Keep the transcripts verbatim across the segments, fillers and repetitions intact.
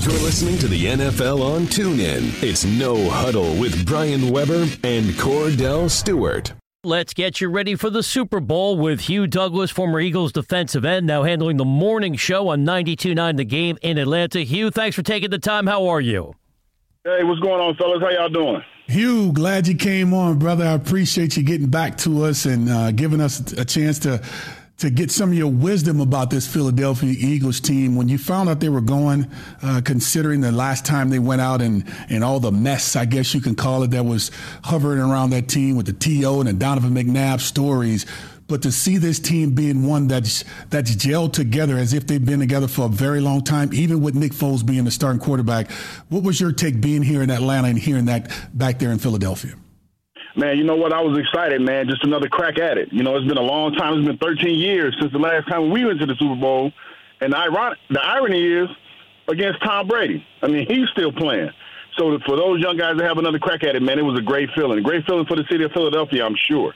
You're listening to the N F L on TuneIn. It's No Huddle with Brian Weber and Cordell Stewart. Let's get you ready for the Super Bowl with Hugh Douglas, former Eagles defensive end, now handling the morning show on ninety-two point nine The Game in Atlanta. Hugh, thanks for taking the time. How are you? Hey, what's going on, fellas? How y'all doing? Hugh, glad you came on, brother. I appreciate you getting back to us and uh, giving us a chance to to get some of your wisdom about this Philadelphia Eagles team. When you found out they were going, uh, considering the last time they went out and, and all the mess, I guess you can call it, that was hovering around that team with the T O and the Donovan McNabb stories, but to see this team being one that's that's gelled together as if they've been together for a very long time, even with Nick Foles being the starting quarterback, what was your take being here in Atlanta and hearing that back there in Philadelphia? Man, you know what? I was excited, man. Just another crack at it. You know, it's been a long time. It's been thirteen years since the last time we went to the Super Bowl. And the irony, the irony is against Tom Brady. I mean, he's still playing. So for those young guys to have another crack at it, man, it was a great feeling. A great feeling for the city of Philadelphia, I'm sure.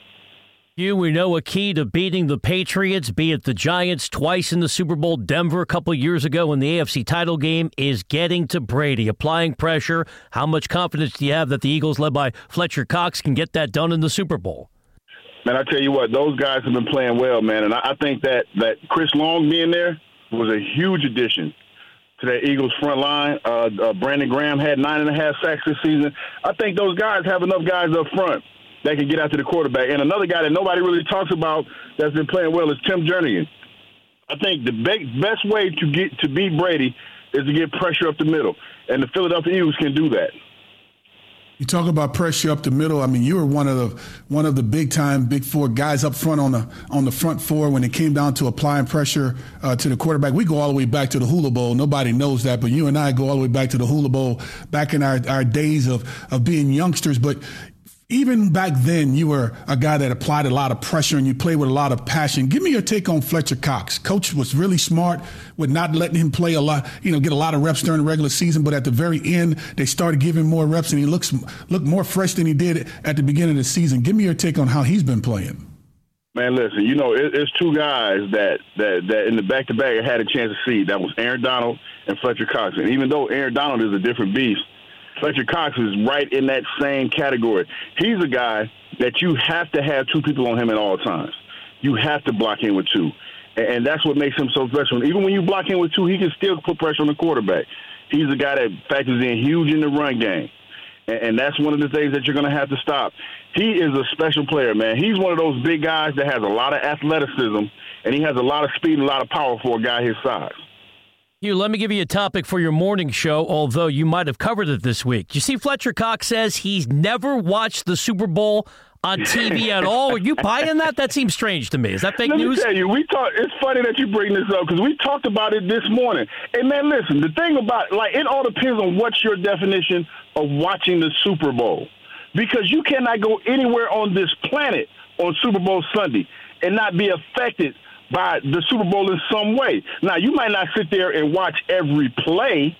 You, we know a key to beating the Patriots, be it the Giants twice in the Super Bowl, Denver a couple years ago in the A F C title game, is getting to Brady, applying pressure. How much confidence do you have that the Eagles, led by Fletcher Cox, can get that done in the Super Bowl? Man, I tell you what, those guys have been playing well, man, and I think that, that Chris Long being there was a huge addition to that Eagles front line. Uh, uh, Brandon Graham had nine and a half sacks this season. I think those guys have enough guys up front that can get out to the quarterback. And another guy that nobody really talks about that's been playing well is Tim Jernigan. I think the be- best way to get to beat Brady is to get pressure up the middle, and the Philadelphia Eagles can do that. You talk about pressure up the middle. I mean, you were one of the one of the big time big four guys up front on the on the front four when it came down to applying pressure uh, to the quarterback. We go all the way back to the Hula Bowl. Nobody knows that, but you and I go all the way back to the Hula Bowl, back in our, our days of of being youngsters. But even back then, you were a guy that applied a lot of pressure and you played with a lot of passion. Give me your take on Fletcher Cox. Coach was really smart with not letting him play a lot, you know, get a lot of reps during the regular season. But at the very end, they started giving more reps and he looks looked more fresh than he did at the beginning of the season. Give me your take on how he's been playing. Man, listen, you know, it, it's two guys that, that, that in the back-to-back had a chance to see. That was Aaron Donald and Fletcher Cox. And even though Aaron Donald is a different beast, Fletcher Cox is right in that same category. He's a guy that you have to have two people on him at all times. You have to block him with two. And that's what makes him so special. Even when you block him with two, he can still put pressure on the quarterback. He's a guy that factors in huge in the run game. And that's one of the things that you're going to have to stop. He is a special player, man. He's one of those big guys that has a lot of athleticism, and he has a lot of speed and a lot of power for a guy his size. You, let me give you a topic for your morning show, although you might have covered it this week. You see, Fletcher Cox says he's never watched the Super Bowl on T V at all. Are you buying that? That seems strange to me. Is that fake let news? Let me tell you, we talk, it's funny that you bring this up because we talked about it this morning. And, man, listen, the thing about like it all depends on what's your definition of watching the Super Bowl, because you cannot go anywhere on this planet on Super Bowl Sunday and not be affected by the Super Bowl in some way. Now, you might not sit there and watch every play,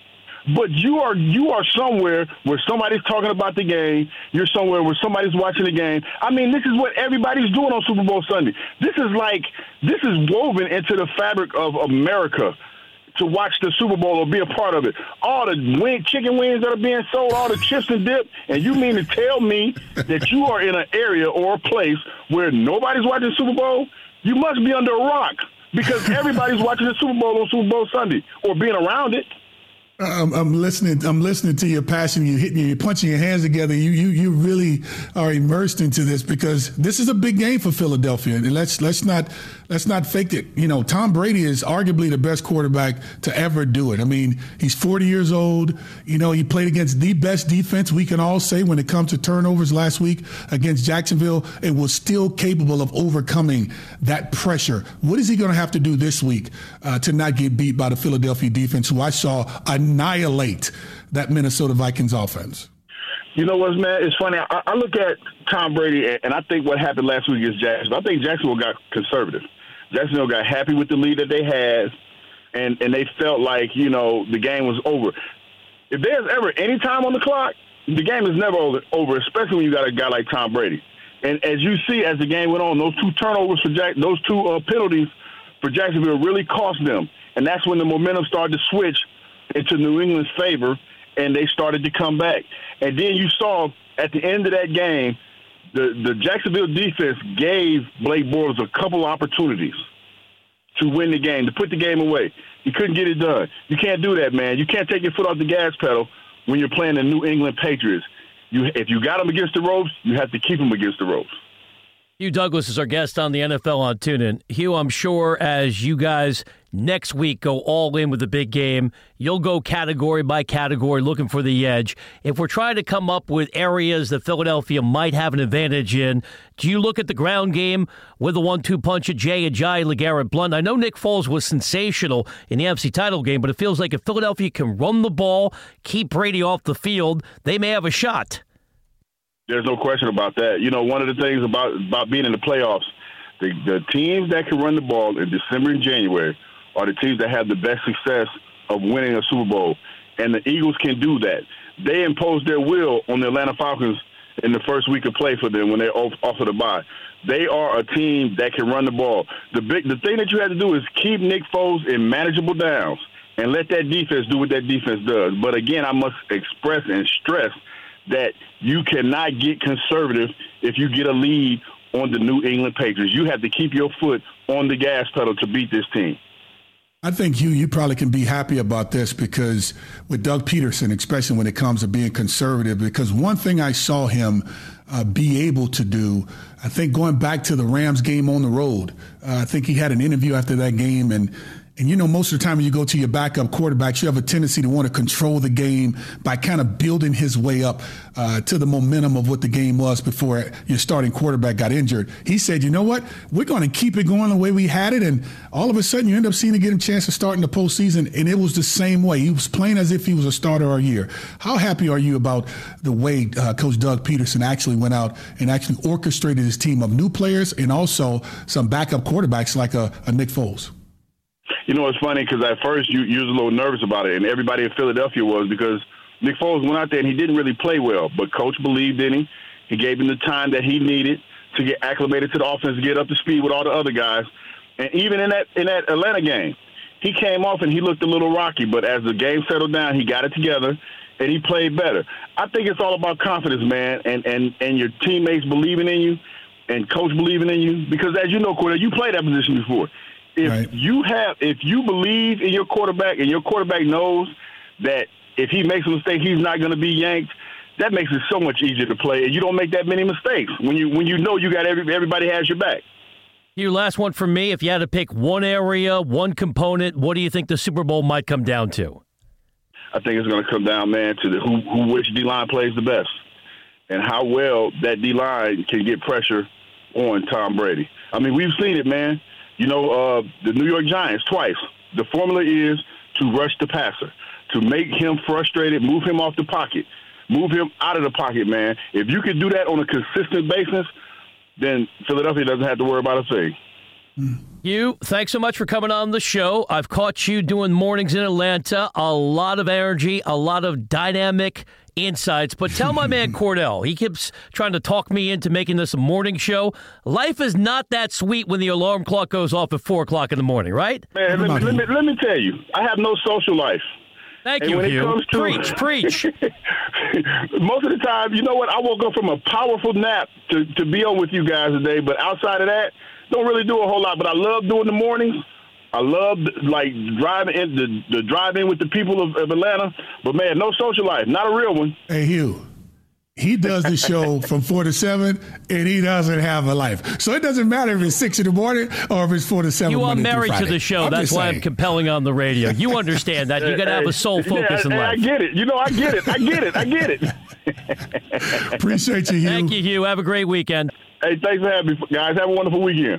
but you are you are somewhere where somebody's talking about the game. You're somewhere where somebody's watching the game. I mean, this is what everybody's doing on Super Bowl Sunday. This is like, this is woven into the fabric of America to watch the Super Bowl or be a part of it. All the wing, chicken wings that are being sold, all the chips and dip, and you mean to tell me that you are in an area or a place where nobody's watching the Super Bowl? You must be under a rock because everybody's watching the Super Bowl on Super Bowl Sunday or being around it. I'm, I'm listening. I'm listening to your passion. You're hitting. You're punching your hands together. You you you really are immersed into this because this is a big game for Philadelphia. And let's let's not let's not fake it. You know, Tom Brady is arguably the best quarterback to ever do it. I mean, he's forty years old. You know, he played against the best defense we can all say when it comes to turnovers last week against Jacksonville, and was still capable of overcoming that pressure. What is he going to have to do this week uh, to not get beat by the Philadelphia defense, who I saw I annihilate that Minnesota Vikings offense? You know what, man? It's funny. I, I look at Tom Brady, and I think what happened last week is Jacksonville. I think Jacksonville got conservative. Jacksonville got happy with the lead that they had, and, and they felt like, you know, the game was over. If there's ever any time on the clock, the game is never over, especially when you got a guy like Tom Brady. And as you see, as the game went on, those two turnovers for Jack, those two uh, penalties for Jacksonville really cost them. And that's when the momentum started to switch into New England's favor, and they started to come back. And then you saw at the end of that game, the, the Jacksonville defense gave Blake Bortles a couple opportunities to win the game, to put the game away. You couldn't get it done. You can't do that, man. You can't take your foot off the gas pedal when you're playing the New England Patriots. You, if you got them against the ropes, you have to keep them against the ropes. Hugh Douglas is our guest on the N F L on TuneIn. Hugh, I'm sure as you guys next week go all in with the big game, you'll go category by category looking for the edge. If we're trying to come up with areas that Philadelphia might have an advantage in, do you look at the ground game with the one two punch of Jay Ajayi, LeGarrette Blunt? I know Nick Foles was sensational in the N F C title game, but it feels like if Philadelphia can run the ball, keep Brady off the field, they may have a shot. There's no question about that. You know, one of the things about, about being in the playoffs, the, the teams that can run the ball in December and January are the teams that have the best success of winning a Super Bowl, and the Eagles can do that. They imposed their will on the Atlanta Falcons in the first week of play for them when they're off, off of the bye. They are a team that can run the ball. The big, the thing that you have to do is keep Nick Foles in manageable downs and let that defense do what that defense does. But, again, I must express and stress that you cannot get conservative if you get a lead on the New England Patriots. You have to keep your foot on the gas pedal to beat this team. I think, Hugh, you probably can be happy about this because with Doug Peterson, especially when it comes to being conservative, because one thing I saw him uh, be able to do, I think going back to the Rams game on the road, uh, I think he had an interview after that game, and And, you know, most of the time when you go to your backup quarterbacks, you have a tendency to want to control the game by kind of building his way up uh, to the momentum of what the game was before your starting quarterback got injured. He said, you know what, we're going to keep it going the way we had it. And all of a sudden you end up seeing him get a chance to start in the postseason. And it was the same way. He was playing as if he was a starter all year. How happy are you about the way uh, Coach Doug Peterson actually went out and actually orchestrated his team of new players and also some backup quarterbacks like a, a Nick Foles? You know, it's funny because at first you, you was a little nervous about it, and everybody in Philadelphia was because Nick Foles went out there and he didn't really play well. But Coach believed in him. He gave him the time that he needed to get acclimated to the offense, get up to speed with all the other guys. And even in that in that Atlanta game, he came off and he looked a little rocky. But as the game settled down, he got it together, and he played better. I think it's all about confidence, man, and, and, and your teammates believing in you and Coach believing in you. Because as you know, Cordell, you played that position before. If right. you have, if you believe in your quarterback and your quarterback knows that if he makes a mistake, he's not going to be yanked, that makes it so much easier to play. And you don't make that many mistakes when you when you know you got every, everybody has your back. Your last one from me. If you had to pick one area, one component, what do you think the Super Bowl might come down to? I think it's going to come down, man, to the who, who which D-line plays the best and how well that D-line can get pressure on Tom Brady. I mean, we've seen it, man. You know, uh, the New York Giants twice. The formula is to rush the passer, to make him frustrated, move him off the pocket, move him out of the pocket, man. If you can do that on a consistent basis, then Philadelphia doesn't have to worry about a thing. Hugh, thanks so much for coming on the show. I've caught you doing mornings in Atlanta. A lot of energy, a lot of dynamic insights. But tell my man Cordell, he keeps trying to talk me into making this a morning show. Life is not that sweet when the alarm clock goes off at four o'clock in the morning, right? Man, let me, let me, let me tell you, I have no social life. Thank and you, when Hugh. It comes to, preach, preach. Most of the time, you know what, I woke up from a powerful nap to, to be on with you guys today. But outside of that, don't really do a whole lot, but I love doing the mornings. I love like driving in the, the drive in with the people of, of Atlanta. But man, no social life, not a real one. Hey Hugh, he does the show from four to seven, and he doesn't have a life, so it doesn't matter if it's six in the morning or if it's four to seven. You are Monday married to the show. I'm That's why saying. I'm compelling on the radio. You understand that you got to have a sole focus yeah, in life. I get it. You know, I get it. I get it. I get it. Appreciate you, Hugh. Thank you, Hugh. Have a great weekend. Hey, thanks for having me, guys. Have a wonderful weekend.